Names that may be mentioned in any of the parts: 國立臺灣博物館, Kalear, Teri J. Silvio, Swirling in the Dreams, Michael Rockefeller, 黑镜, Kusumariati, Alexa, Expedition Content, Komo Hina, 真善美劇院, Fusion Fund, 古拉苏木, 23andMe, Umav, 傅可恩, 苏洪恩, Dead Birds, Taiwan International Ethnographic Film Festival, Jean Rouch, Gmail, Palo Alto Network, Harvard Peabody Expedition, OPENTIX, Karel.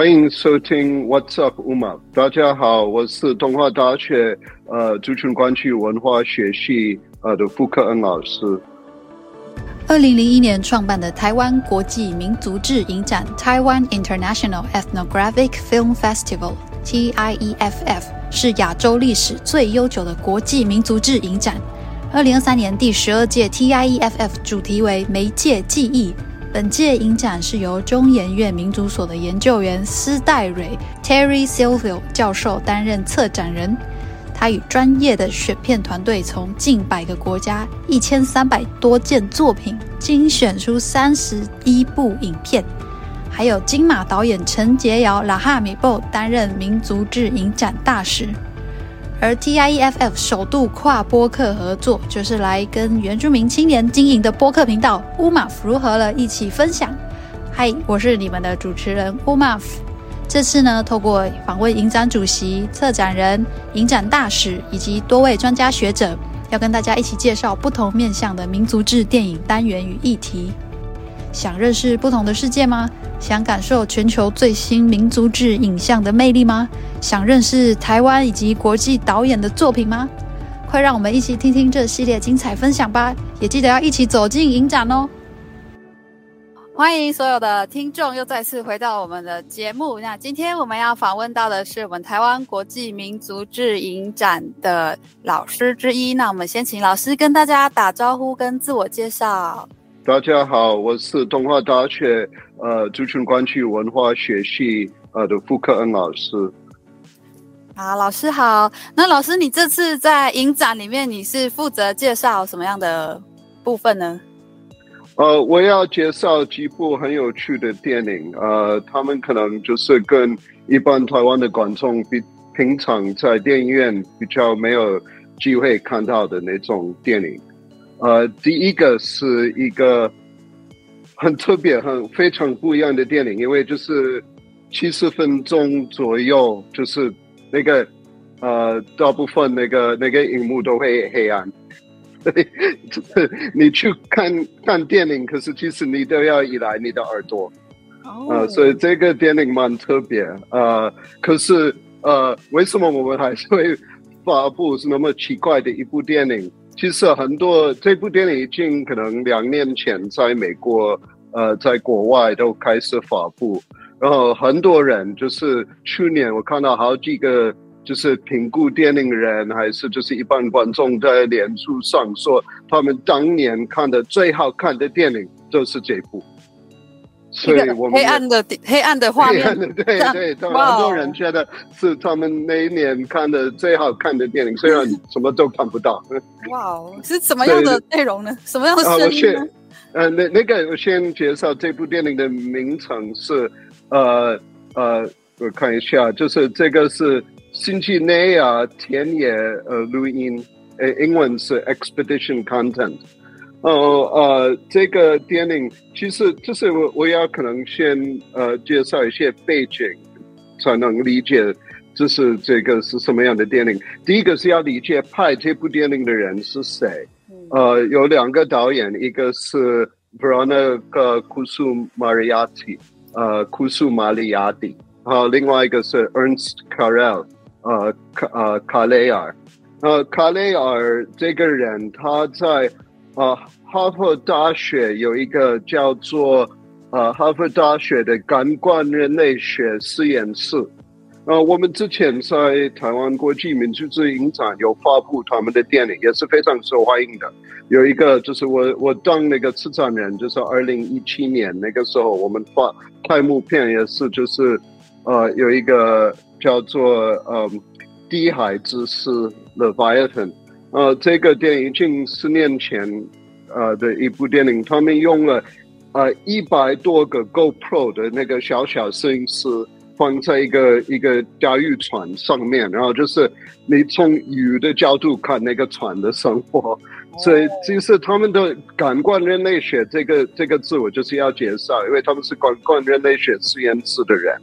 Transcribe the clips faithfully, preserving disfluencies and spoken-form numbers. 欢迎收听 What's Up Umav。 大家好，我是东华大学呃族群关系文化学系呃的傅克恩老师。二零零一年创办的台湾国际民族志影展 Taiwan International Ethnographic Film Festival T I E F F 是亚洲历史最悠久的国际民族志影展。二零二三年第十二届 T I E F F 主题为媒介记忆。本届影展是由中研院民族所的研究员施代蕊 Teri J. Silvio 教授担任策展人，他与专业的选片团队从近百个国家、一千三百多件作品精选出三十一部影片，还有金马导演陈杰尧拉哈米布担任民族志影展大使。而 T I E F F 首度跨播客合作，就是来跟原住民青年经营的播客频道 Umav 如何了一起分享。嗨，我是你们的主持人 Umav。 这次呢，透过访问影展主席、策展人、影展大使以及多位专家学者，要跟大家一起介绍不同面向的民族志电影单元与议题。想认识不同的世界吗？想感受全球最新民族志影像的魅力吗？想认识台湾以及国际导演的作品吗？快让我们一起听听这系列精彩分享吧！也记得要一起走进影展哦。欢迎所有的听众又再次回到我们的节目。那今天我们要访问到的是我们台湾国际民族志影展的老师之一。那我们先请老师跟大家打招呼跟自我介绍。大家好，我是东华大学呃族群关系文化学系呃的傅克恩老师。好，老师好。那老师，你这次在影展里面，你是负责介绍什么样的部分呢？呃，我要介绍几部很有趣的电影，呃，他们可能就是跟一般台湾的观众比平常在电影院比较没有机会看到的那种电影。呃，第一个是一个很特别、很非常不一样的电影，因为就是七十分钟左右，就是那个呃，大部分那个那个荧幕都会黑暗。你去看看电影，可是其实你都要依赖你的耳朵。Oh. 呃，所以这个电影蛮特别。呃，可是呃，为什么我们还是会发布是那么奇怪的一部电影？其实很多这部电影已经可能两年前在美国呃在国外都开始发布，然后很多人就是去年我看到好几个就是评估电影人还是就是一般观众在脸书上说他们当年看的最好看的电影就是这部，所以我们黑暗的黑暗的画面，黑暗的对对，他们很多人觉得是他们那一年看的最好看的电影，虽然什么都看不到。哇、wow, ，是什么样的内容呢？什么样的声音呢？呃，那那个我先介绍这部电影的名称是呃呃，我看一下，就是这个是新几内亚田野呃录音，呃，英文是 Expedition Content。哦呃，这个电影其实就是我我要可能先呃介绍一些背景，才能理解就是这个是什么样的电影。第一个是要理解拍这部电影的人是谁，呃，有两个导演，一个是 Veronica Kusumariati， 呃 ，Kusumariati， 好，另外一个是 Ernst Karel， 呃，呃 ，Kalear， 呃 ，Kalear 这个人他在呃，哈佛大学有一个叫做呃哈佛大学的感官人类学实验室。呃，我们之前在台湾国际民族志影展有发布他们的电影，也是非常受欢迎的。有一个就是我我当那个策展人，就是二零一七年那个时候，我们发开幕片也是就是呃有一个叫做呃低海之狮 Leviathan。呃，这个电影近十年前，呃的一部电影，他们用了，呃一百多个 GoPro 的那个小小摄影师放在一个一个钓鱼船上面，然后就是你从鱼的角度看那个船的生活，所以其实他们的感官人类学这个这个字我就是要介绍，因为他们是感官人类学实验室的人。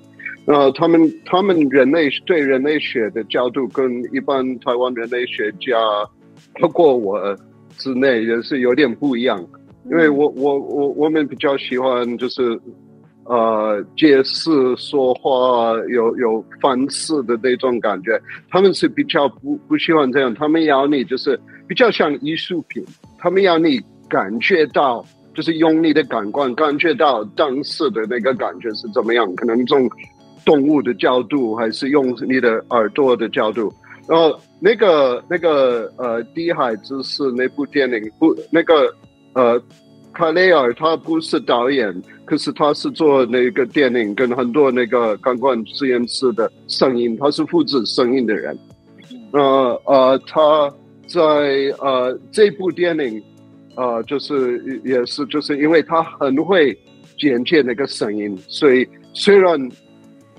呃，他们他们人类对人类学的角度跟一般台湾人类学家，包括我之内也是有点不一样，因为我我我我们比较喜欢就是呃解释说话有有方式的那种感觉，他们是比较不不喜欢这样，他们要你就是比较像艺术品，他们要你感觉到，就是用你的感官感觉到当时的那个感觉是怎么样，可能从动物的角度还是用你的耳朵的角度。然后那个那个呃《地海之誓》那部电影，不那个呃Kalear他不是导演，可是他是做那个电影跟很多那个感官实验室的声音，他是负责声音的人。呃呃，他在呃这部电影，呃，就是也是就是因为他很会剪接那个声音，所以虽然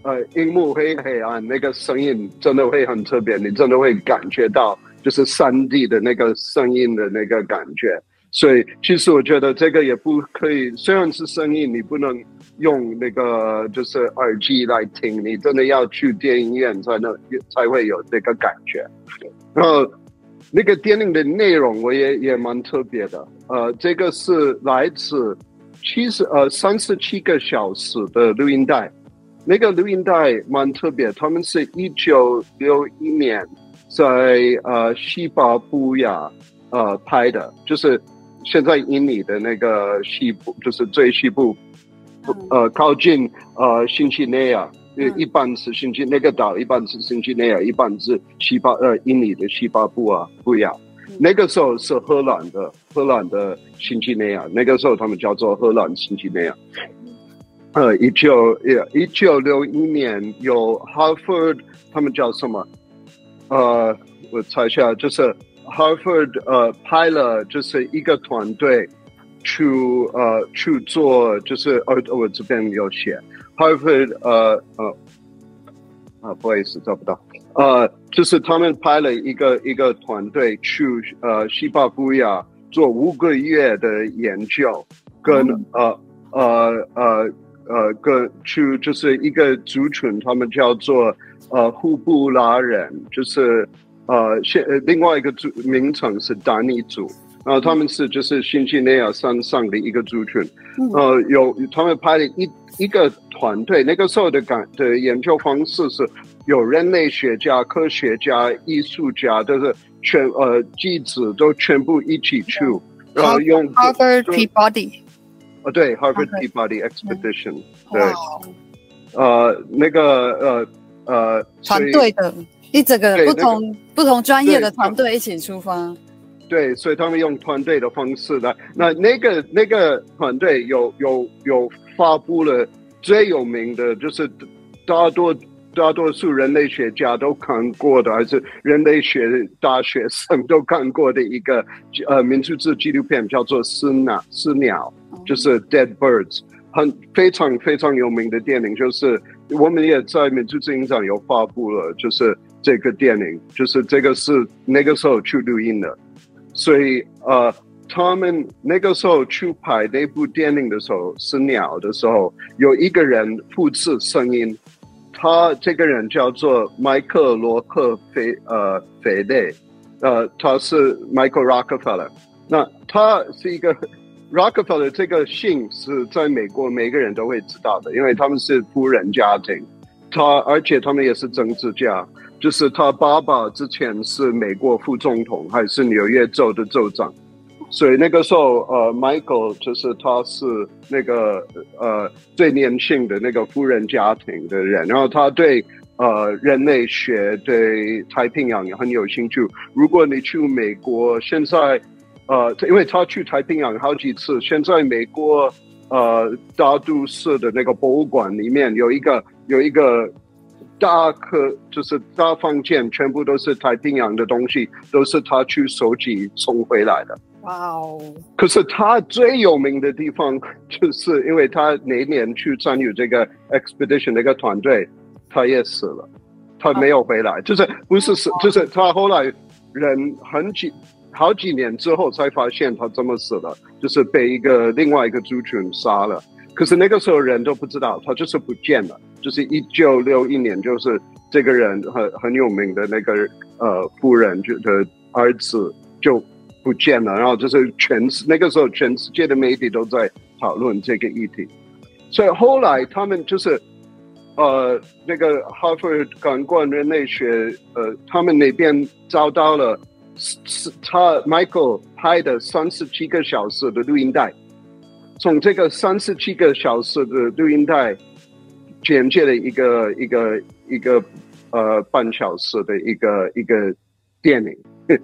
呃荧幕会黑暗，那个声音真的会很特别，你真的会感觉到就是三 D 的那个声音的那个感觉。所以其实我觉得这个也不可以，虽然是声音你不能用那个就是耳机来听，你真的要去电影院才能才会有这个感觉。然后那个电影的内容我也也蛮特别的，呃这个是来自七十呃三十七个小时的录音带，那个录音带蛮特别，他们是一九六一年在呃西巴布亚呃拍的，就是现在印尼的那个西部，就是最西部，呃，靠近呃新几内亚，一半是新几那个岛，一半是新几内亚，一半是西巴呃印尼的西巴布亚布亚。那个时候是荷兰的荷兰的新几内亚，那个时候他们叫做荷兰新几内亚。呃，一九一九六一年有哈佛，他们叫什么？呃，我猜一下，就是。哈佛呃派了就是一个团队去呃去做，就是呃我这边有写哈佛呃呃啊不好意思找不到，呃就是他们派了一个一个团队去呃西巴布亚做五个月的研究，跟、嗯、呃呃呃呃跟去就是一个族群，他们叫做呃胡布拉人，就是。呃，现另外一个族名称是达尼族，然后他们是就是新几内亚山上的一个族群，呃，有他们派了一一个团队，那个时候的感的研究方式是有人类学家、科学家、艺术家，就是全呃记者都全部一起去，然后用 Harvard Peabody， 哦对 ，Harvard Peabody Expedition， 对，呃那个呃呃团队的。一整个不同、那个、不同专业的团队一起出发，对，所以他们用团队的方式来。那那个那个团队有有有发布了最有名的，就是大多大多数人类学家都看过的，还是人类学大学生都看过的一个呃民族志纪录片，叫做《死鸟》，死鸟就是 Dead Birds， 很非常非常有名的电影，就是我们也在民族志影展有发布了，就是。这个电影就是这个是那个时候去录音的，所以呃，他们那个时候去拍那部电影的时候，是鸟的时候，有一个人复制声音，他这个人叫做麦克罗克菲呃菲勒，呃，他是 Michael Rockefeller， 那他是一个 Rockefeller 这个姓是在美国每个人都会知道的，因为他们是富人家庭，他而且他们也是政治家。就是他爸爸之前是美国副总统，还是纽约州的州长，所以那个时候呃 ，Michael 就是他是那个呃最年轻的那个富人家庭的人，然后他对呃人类学对太平洋也很有兴趣。如果你去美国，现在呃，因为他去太平洋好几次，现在美国呃大都市的那个博物馆里面有一个有一个。大客就是大房间，全部都是太平洋的东西，都是他去收集送回来的。哇哦！可是他最有名的地方，就是因为他那年去参与这个 expedition 那个团队，他也死了，他没有回来。Oh. 就是不是死， oh. 就是他后来人很几好几年之后才发现他怎么死了，就是被一个另外一个族群杀了。可是那个时候人都不知道，他就是不见了。就是一九六一年，就是这个人很很有名的那个呃富人的儿子就不见了，然后就是全那个时候全世界的媒体都在讨论这个议题，所以后来他们就是呃那个哈佛感官人类学呃他们那边找到了他 Michael 拍的三十七个小时的录音带，从这个三十七个小时的录音带剪接了一个一个一个呃半小时的一个一个电影，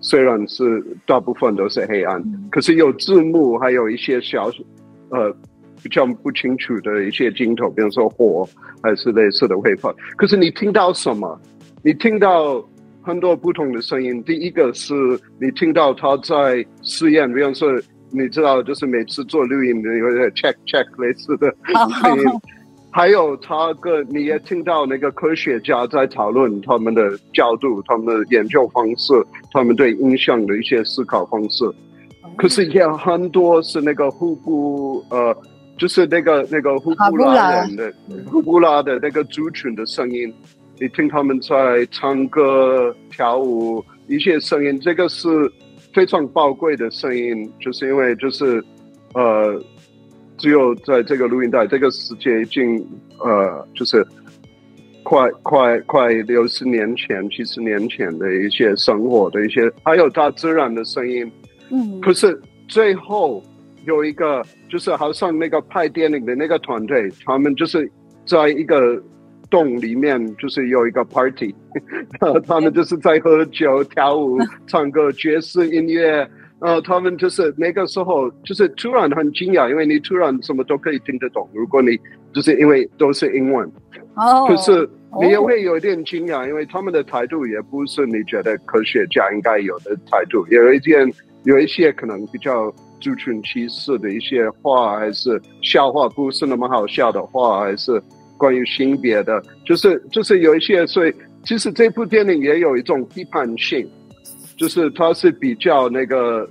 虽然是大部分都是黑暗，可是有字幕，还有一些小呃比较不清楚的一些镜头，比如说火还是类似的会放。可是你听到什么？你听到很多不同的声音。第一个是你听到他在试验，比方说你知道，就是每次做录音的有 check check 类似的声音。还有他跟你也听到那个科学家在讨论他们的角度、他们的研究方式、他们对影响的一些思考方式。可是也很多是那个呼布呃，就是那个那个呼布拉人的呼布拉的那个族群的声音，你听他们在唱歌、跳舞一些声音，这个是非常宝贵的声音，就是因为就是呃。只有在这个录音带，这个世界已经呃，就是快快快六十年前、七十年前的一些生活的一些，还有大自然的声音。嗯，可是最后有一个，就是好像那个拍电影的那个团队，他们就是在一个洞里面，就是有一个 party， 他们就是在喝酒、跳舞、唱歌、爵士音乐。呃，他们就是那个时候，就是突然很惊讶，因为你突然什么都可以听得懂。如果你就是因为都是英文，哦，可是你也会有一点惊讶，因为他们的态度也不是你觉得科学家应该有的态度，有一点有一些可能比较族群歧视的一些话，还是笑话不是那么好笑的话，还是关于性别的，就是就是有一些，所以其实这部电影也有一种批判性。就是它是比较那个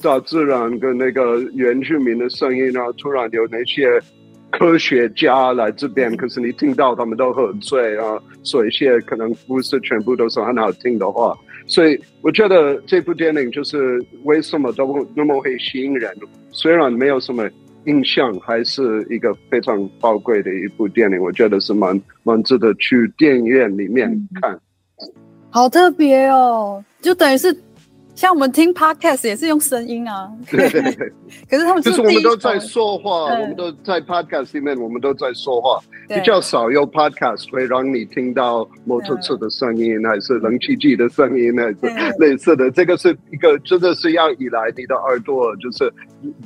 大自然跟那个原住民的声音，然后突然有那些科学家来这边，可是你听到他们都喝醉啊，所以一些可能不是全部都是很好听的话。所以我觉得这部电影就是为什么都那么会吸引人，虽然没有什么印象，还是一个非常宝贵的一部电影，我觉得是蛮蛮值得去电影院里面看。好特别哦，就等于是像我们听 podcast 也是用声音啊，对对对。可是他们 是, 就是我们都在说话，我们都在 podcast 里面，我们都在说话，比较少有 podcast 会让你听到摩托车的声音，还是冷气机的声音，还是类似的。这个是一个真的是要依赖你的耳朵，就是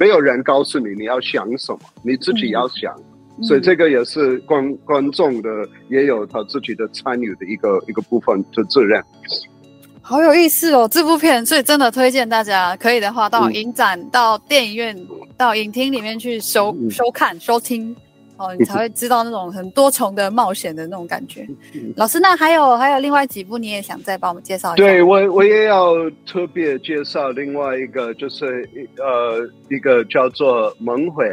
没有人告诉你你要想什么，你自己要想。嗯，所以这个也是 观, 观众的也有他自己的参与的一个一个部分的责任。好有意思哦，这部片，所以真的推荐大家可以的话到影展、嗯、到电影院、到影厅里面去收、嗯、收看、收听哦，你才会知道那种很多重的冒险的那种感觉。嗯、老师，那还有还有另外几部你也想再帮我们介绍一下？对，我我也要特别介绍另外一个，就是呃一个叫做《梦回》。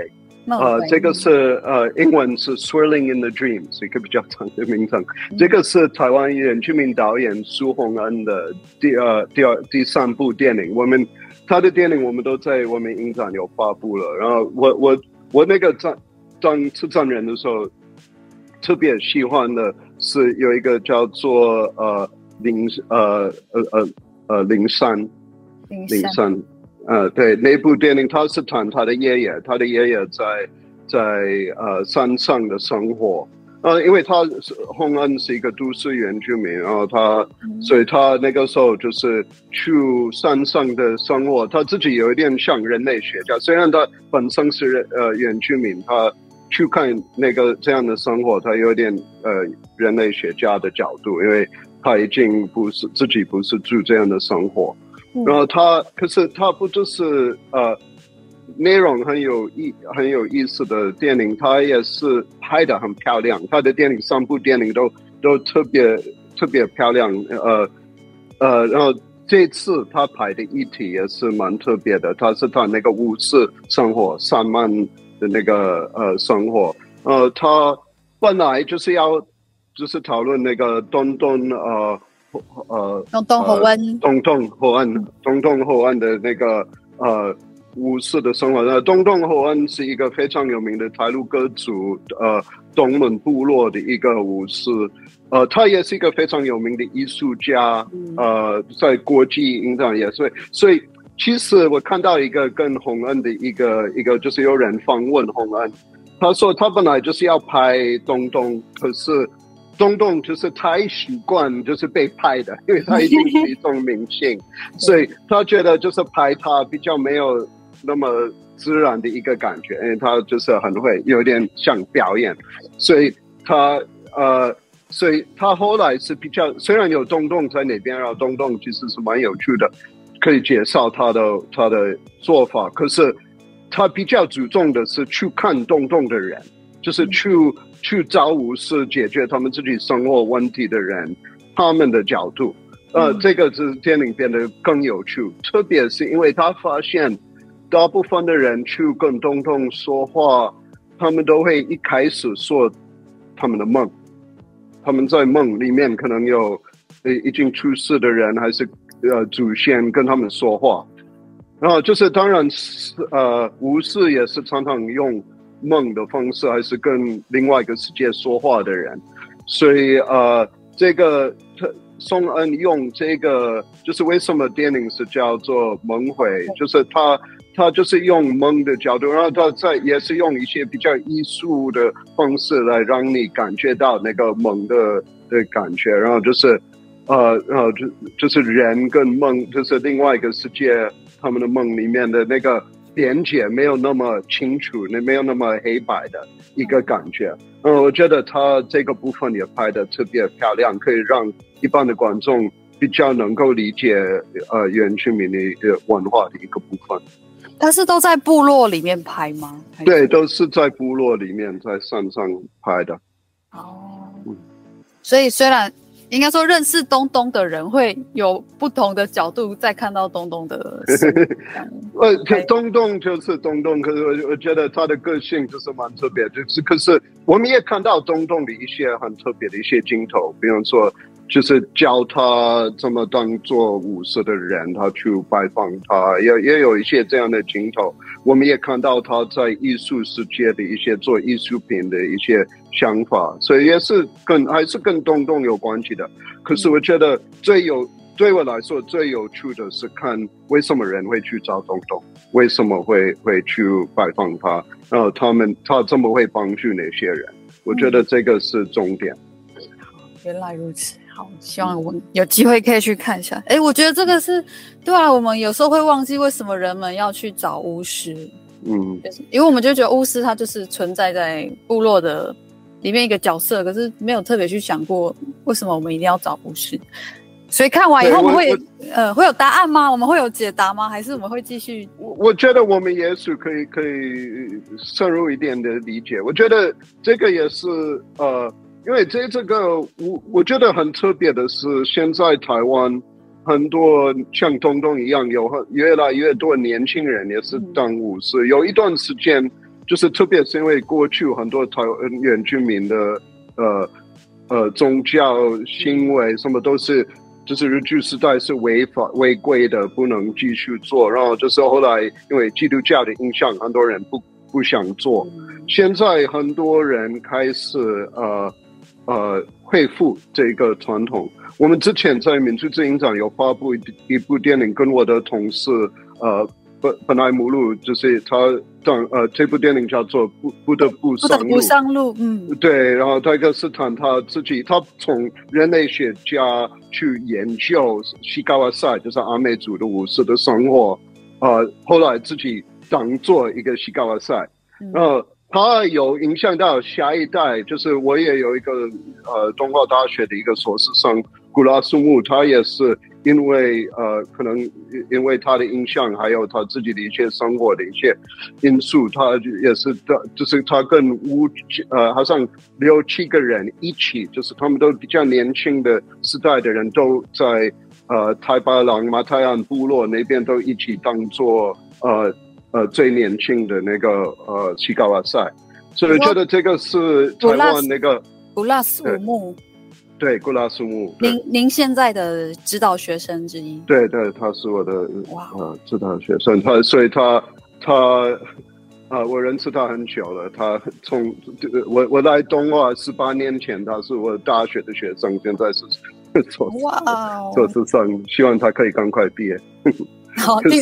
呃，这个是呃，英文是 Swirling in the Dreams， 一个比较长的名称。嗯、这个是台湾原住民导演苏洪恩的第二、第二、第三部电影。我们他的电影我们都在我们影展有发布了。然后我我我那个当当策展人的时候，特别喜欢的是有一个叫做呃零呃呃呃呃零三零三。零三呃，对，那部电影他是谈他的爷爷，他的爷爷在在呃山上的生活。呃，因为他洪恩是一个都市原住民，然后他，所以他那个时候就是去山上的生活。他自己有一点像人类学家，虽然他本身是呃原住民，他去看那个这样的生活，他有点呃人类学家的角度，因为他已经不是自己不是住这样的生活。然后他，可是他不就是呃，内容很有意很有意思的电影，他也是拍得很漂亮。他的电影三部电影都都特别特别漂亮，呃呃，然后这次他拍的议题也是蛮特别的，他是他那个武士生活、散漫的那个呃生活，呃，他本来就是要就是讨论那个东东呃。呃，东东河岸，东东河岸，东东河岸的那个呃无事的生活。呃，东洞侯恩是一个非常有名的台陆各族呃东门部落的一个武士，呃，他也是一个非常有名的艺术家，呃，在国际影响也所以所以其实我看到一个跟洪恩的一个一个就是有人访问洪恩，他说他本来就是要拍东洞，可是东洞就是太习惯就是被拍的，因为他一定是一种明星，所以他觉得就是拍他比较没有那么自然的一个感觉，因为他就是很会有点像表演，所以他呃，所以他后来是比较虽然有东洞在那边，然后东洞其实是蛮有趣的，可以介绍他的他的做法，可是他比较注重的是去看东洞的人，就是去、嗯、去找武士解决他们自己生活问题的人，他们的角度，呃，嗯、这个是电影变得更有趣，特别是因为他发现大部分的人去跟东洞说话，他们都会一开始说他们的梦，他们在梦里面可能有已经出世的人还是呃祖先跟他们说话，然后就是当然呃武士也是常常用梦的方式还是跟另外一个世界说话的人，所以呃这个宋恩用这个就是为什么电影是叫做梦回，就是他他就是用梦的角度，然后他在也是用一些比较艺术的方式来让你感觉到那个梦的的感觉，然后就是呃呃就就是人跟梦就是另外一个世界他们的梦里面的那个连结没有那么清楚，没有那么黑白的一个感觉。嗯，我觉得他这个部分也拍得特别漂亮，可以让一般的观众比较能够理解呃原住民的文化的一个部分。他是都在部落里面拍吗？对，都是在部落里面，在山上拍的。哦，嗯，所以虽然应该说认识东东的人会有不同的角度再看到东东的呃，东东就是东东，可是我觉得他的个性就是蛮特别，就是可是我们也看到东东的一些很特别的一些镜头，比如说就是教他怎么当做武士的人，他去拜访他，也也有一些这样的镜头，我们也看到他在艺术世界的一些做艺术品的一些想法，所以也是跟还是跟东洞有关系的。可是我觉得最有对我来说最有趣的是看为什么人会去找东洞，为什么会会去拜访他，然后他们他怎么会帮助那些人，我觉得这个是重点。原来如此，好，希望我有机会可以去看一下。哎，我觉得这个是对啊，我们有时候会忘记为什么人们要去找巫师，嗯，就是因为我们就觉得巫师他就是存在在部落的里面一个角色，可是没有特别去想过为什么我们一定要找巫师。所以看完以后我们会呃会有答案吗？我们会有解答吗？还是我们会继续？我我觉得我们也许可以可以深入一点的理解。我觉得这个也是呃。因为这这个我我觉得很特别的是，现在台湾很多像东东一样，有越来越多年轻人也是当武士。有一段时间，就是特别是因为过去很多台湾原住民的呃呃宗教行为什么都是，就是日据时代是违法违规的，不能继续做。然后就是后来因为基督教的影响，很多人不不想做。现在很多人开始呃。呃，恢复这个传统。我们之前在民族志影展有发布一部电影，跟我的同事呃本本来母路，就是他当呃这部电影叫做《不不得不上路》。不得不上路，嗯，对。然后他个是谈他自己，他从人类学家去研究西高瓦塞，就是阿美族的武士的生活，呃，后来自己当做一个西高瓦塞，嗯，呃。他有影响到下一代，就是我也有一个呃东华大学的一个硕士生古拉苏木，他也是因为呃可能因为他的影响，还有他自己的一些生活的一些因素，他也是就是他跟五呃好像六七个人一起，就是他们都比较年轻的时代的人都在呃太巴郎马太安部落那边都一起当作呃。呃，最年轻的那个呃，西高瓦塞，所以我觉得这个是台湾那个古拉苏木，对，古拉苏木，您您现在的指导学生之一，对对，他是我的哇、呃，指导学生，他所以他他啊，我认识他很久了。他从我我来东华十八年前，他是我大学的学生，现在是硕士生，希望他可以赶快毕业。好，就是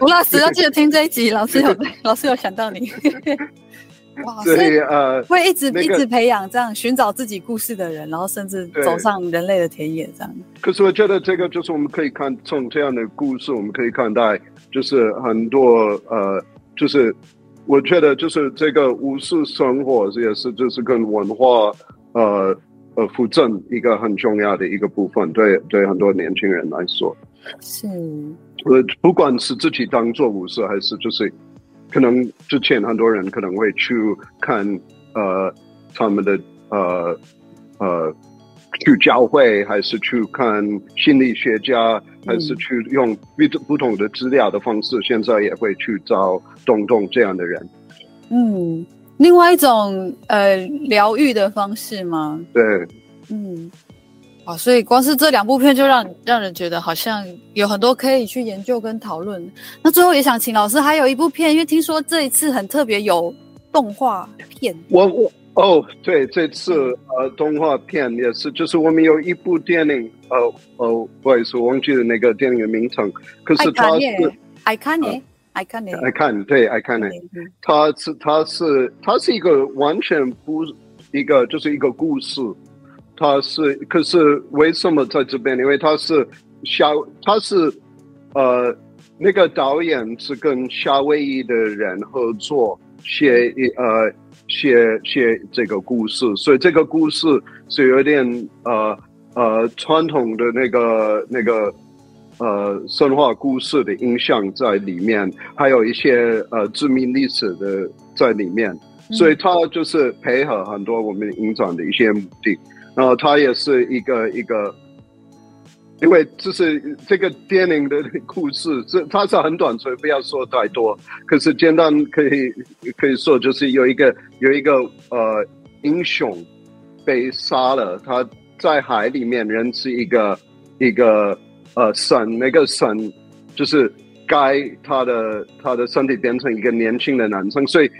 吴老师要记得听这一集，老师有老师有想到你。哇，所以呃，会一直、那个、一直培养这样寻找自己故事的人，然后甚至走上人类的田野这样。可是我觉得这个就是我们可以看从这样的故事，我们可以看待就是很多呃，就是我觉得就是这个无事生活也是就是跟文化呃呃扶正一个很重要的一个部分，对对很多年轻人来说是，呃不管是自己当做无事还是就是。可能之前很多人可能会去看呃他们的呃呃去教会，还是去看心理学家，还是去用不同的资料的方式，现在也会去找东东这样的人。嗯，另外一种呃疗愈的方式吗？对，嗯，啊，所以光是这两部片就让让人觉得好像有很多可以去研究跟讨论。那最后也想请老师，还有一部片，因为听说这一次很特别，有动画片。我我哦，对，这次呃动画片也是，就是我们有一部电影，呃呃，不好意思，我忘记了那个电影的名称。可是它是 I can it, I can it, I can 对 I can it， 它是它是它是一个完全不一个就是一个故事。他是，可是为什么在这边？因为他是夏，他是，呃，那个导演是跟夏威夷的人合作写，呃，写写这个故事，所以这个故事是有点呃呃传统的那个那个呃神话故事的影响在里面，还有一些呃殖民历史的在里面，所以他就是配合很多我们影展的一些目的。然后它也是一个一个，因为就是这个电影的故事，这它是很短，所以不要说太多。可是简单可以可以说，就是有一个有一个呃英雄被杀了，他在海里面认识一个一个呃神，那个神就是改他的他的身体变成一个年轻的男生，所以。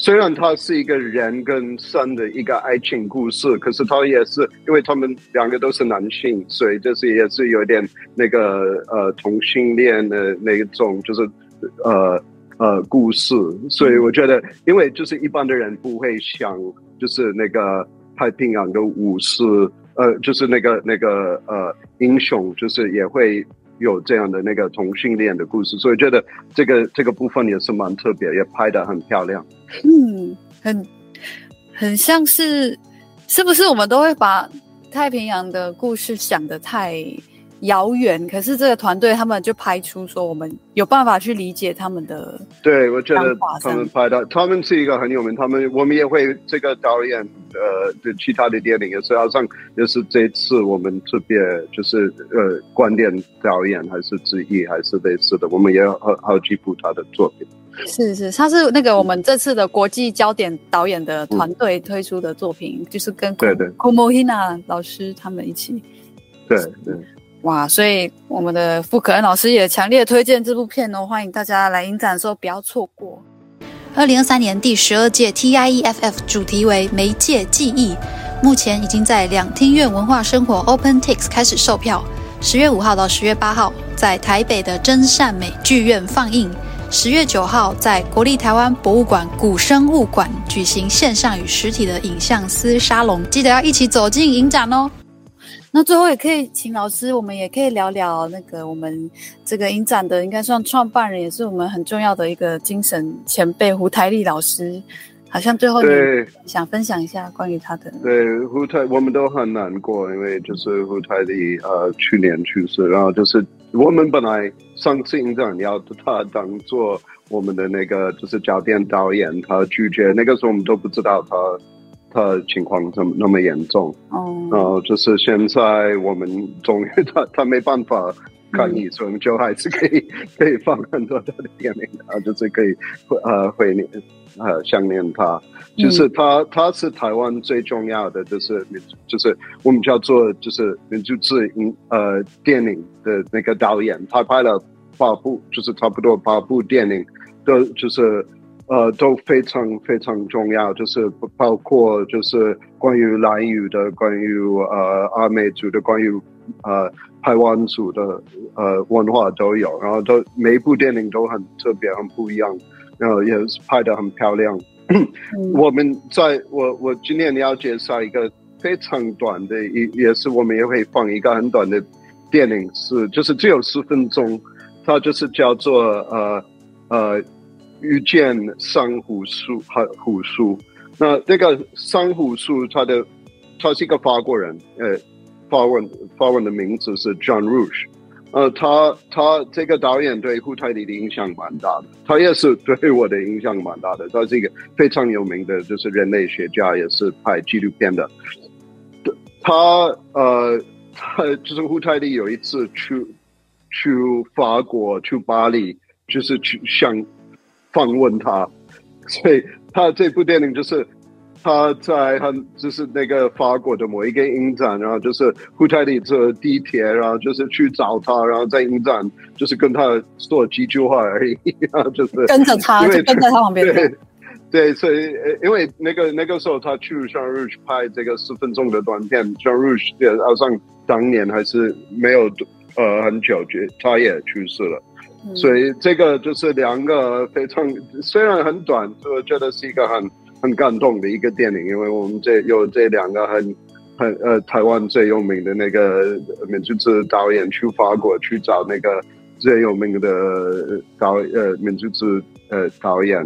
虽然它是一个人跟神的一个爱情故事，可是它也是因为他们两个都是男性，所以就是也是有点那个呃同性恋的那种就是呃呃故事，所以我觉得，因为就是一般的人不会想就是那个太平洋的武士，呃，就是那个那个呃英雄，就是也会。有这样的那个同性恋的故事，所以觉得这个这个部分也是蛮特别，也拍得很漂亮。嗯，很很像是，是不是我们都会把太平洋的故事想得太遥远？可是这个团队他们就拍出说，我们有办法去理解他们的。对，我觉得他们拍的，他们是一个很有名。他们我们也会这个导演呃的其他的电影也是，好像也是这次我们特别就是呃观点导演还是之一还是类似的，我们也有好几部他的作品。是是，他是那个我们这次的国际焦点导演的团队推出的作品，嗯、就是跟 Komo Hina 老师他们一起。对对。哇，所以我们的傅可恩老师也强烈推荐这部片哦，欢迎大家来影展的时候不要错过。二零二三年第十二届 T I E F F 主题为媒介记忆，目前已经在两厅院文化生活 OPENTIX 开始售票，十月五号到十月八号在台北的真善美剧院放映，十月九号在国立台湾博物馆古生物馆举行线上与实体的影像丝沙龙，记得要一起走进影展哦。那最后也可以请老师，我们也可以聊聊那个我们这个影展的应该算创办人，也是我们很重要的一个精神前辈胡台丽老师，好像最后你想分享一下关于他的。对，胡台我们都很难过，因为就是胡台丽呃去年去世，然后就是我们本来上次影展要他当做我们的那个就是焦点导演，他拒绝，那个时候我们都不知道他。他情况怎么那么严重？哦，然后就是现在我们终于他他没办法看医生，嗯、就还是可以可以放很多他的电影，然后就是可以呃回念呃想念他。就是他他是台湾最重要的，就是就是我们叫做就是民族志影呃电影的那个导演，他拍了八部，就是差不多八部电影。都就是呃都非常非常重要，就是包括就是关于兰语的，关于呃阿美族的，关于呃台湾族的呃文化都有，然后都每一部电影都很特别，很不一样，然后也拍得很漂亮。我们在我我今天要介绍一个非常短的，也是我们也会放一个很短的电影，是就是只有十分钟，它就是叫做呃呃遇见珊瑚树和虎树。那这个珊瑚树，它的它是一个法国人，呃，法文法文的名字是 Jean Rouch。呃，他他这个导演对胡台丽的影响蛮大的，他也是对我的影响蛮大的。他是一个非常有名的，就是人类学家，也是拍纪录片的。他呃，他就是胡台丽有一次去去法国去巴黎，就是去想访问他，所以他这部电影就是他在很就是那个法国的某一个影展，然后就是胡台丽坐地铁，然后就是去找他，然后在影展就是跟他说几句话而已，然后就是跟着他，就跟在他旁边。对对，所以因为那个那个时候他去 Jean Rouch 拍这个十分钟的短片， Jean Rouch 好像当年还是没有呃很久，他也去世了。嗯、所以这个就是两个非常虽然很短，我觉得是一个很。很感动的一个电影，因为我们这有这两个很很呃台湾最有名的那个民族志导演去法国去找那个最有名的导呃民族志呃导演，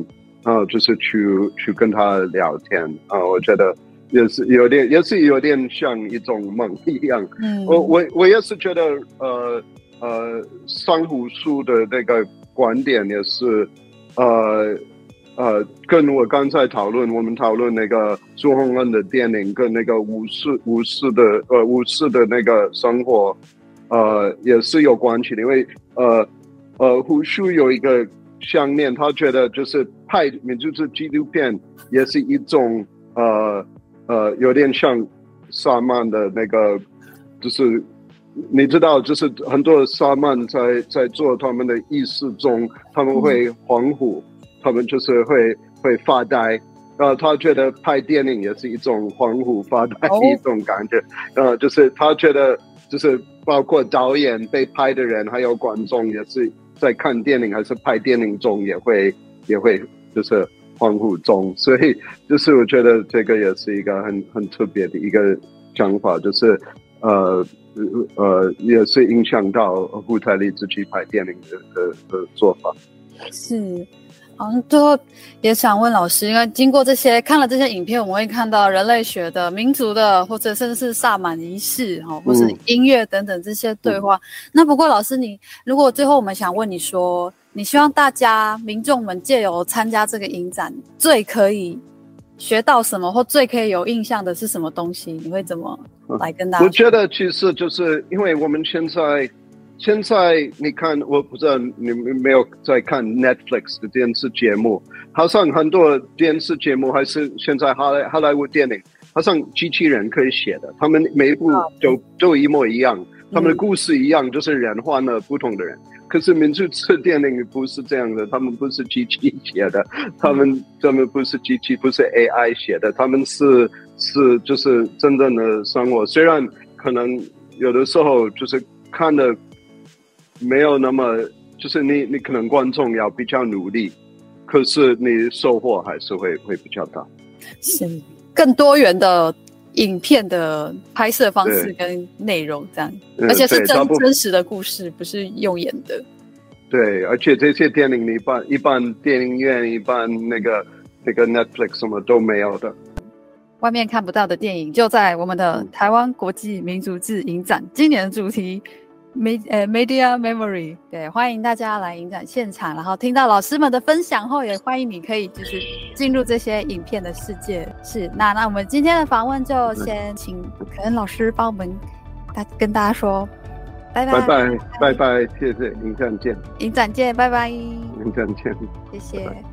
然后就是去去跟他聊天啊、呃，我觉得也是有点也是有点像一种梦一样。嗯，我我我也是觉得呃呃珊瑚树的那个观点也是呃。呃，跟我刚才讨论，我们讨论那个朱洪恩的电影跟那个武士武士的呃武士的那个生活，呃，也是有关系的。因为呃呃，胡舒有一个想念，他觉得就是拍民族志纪录片也是一种呃呃有点像萨满的那个，就是你知道，就是很多萨满在在做他们的意识中，他们会恍惚。嗯，他们就是会会发呆，呃，他觉得拍电影也是一种恍惚发呆的一种感觉，呃，就是他觉得就是包括导演被拍的人还有观众也是在看电影还是拍电影中也会也会就是恍惚中，所以就是我觉得这个也是一个很很特别的一个想法，就是呃呃也是影响到胡台丽自己拍电影的的的做法，是。嗯，最后也想问老师，因为经过这些看了这些影片，我们会看到人类学的、民族的，或者甚至是萨满仪式，哦，或是音乐等等这些对话。嗯、那不过老师你，你如果最后我们想问你说，你希望大家民众们借由参加这个影展，最可以学到什么，或最可以有印象的是什么东西？你会怎么来跟大家？我觉得其实就是因为我们现在。现在你看，我不知道你们没有在看 Netflix 的电视节目，好像很多电视节目还是现在好莱好莱坞电影，好像机器人可以写的，他们每一部都、嗯、都一模一样，他们的故事一样，就是人换了不同的人。嗯、可是民族志电影不是这样的，他们不是机器写的，他们、嗯、他们不是机器，不是 A I 写的，他们是是就是真正的生活，虽然可能有的时候就是看的。没有那么，就是你你可能观众要比较努力，可是你收获还是会会比较大。是更多元的影片的拍摄方式跟内容这样，而且是真真实的故事，不是用演的。对，而且这些电影你一般一般电影院一般那个那个 Netflix 什么都没有的。外面看不到的电影就在我们的台湾国际民族志影展，今年的主题。Media Memory， 对，欢迎大家来影展现场，然后听到老师们的分享后，也欢迎你可以就是进入这些影片的世界。是，那那我们今天的访问就先请可恩老师帮我们大跟大家说，拜拜拜拜拜拜，谢谢，影展见，影展见，拜拜，影展见，谢谢。拜拜。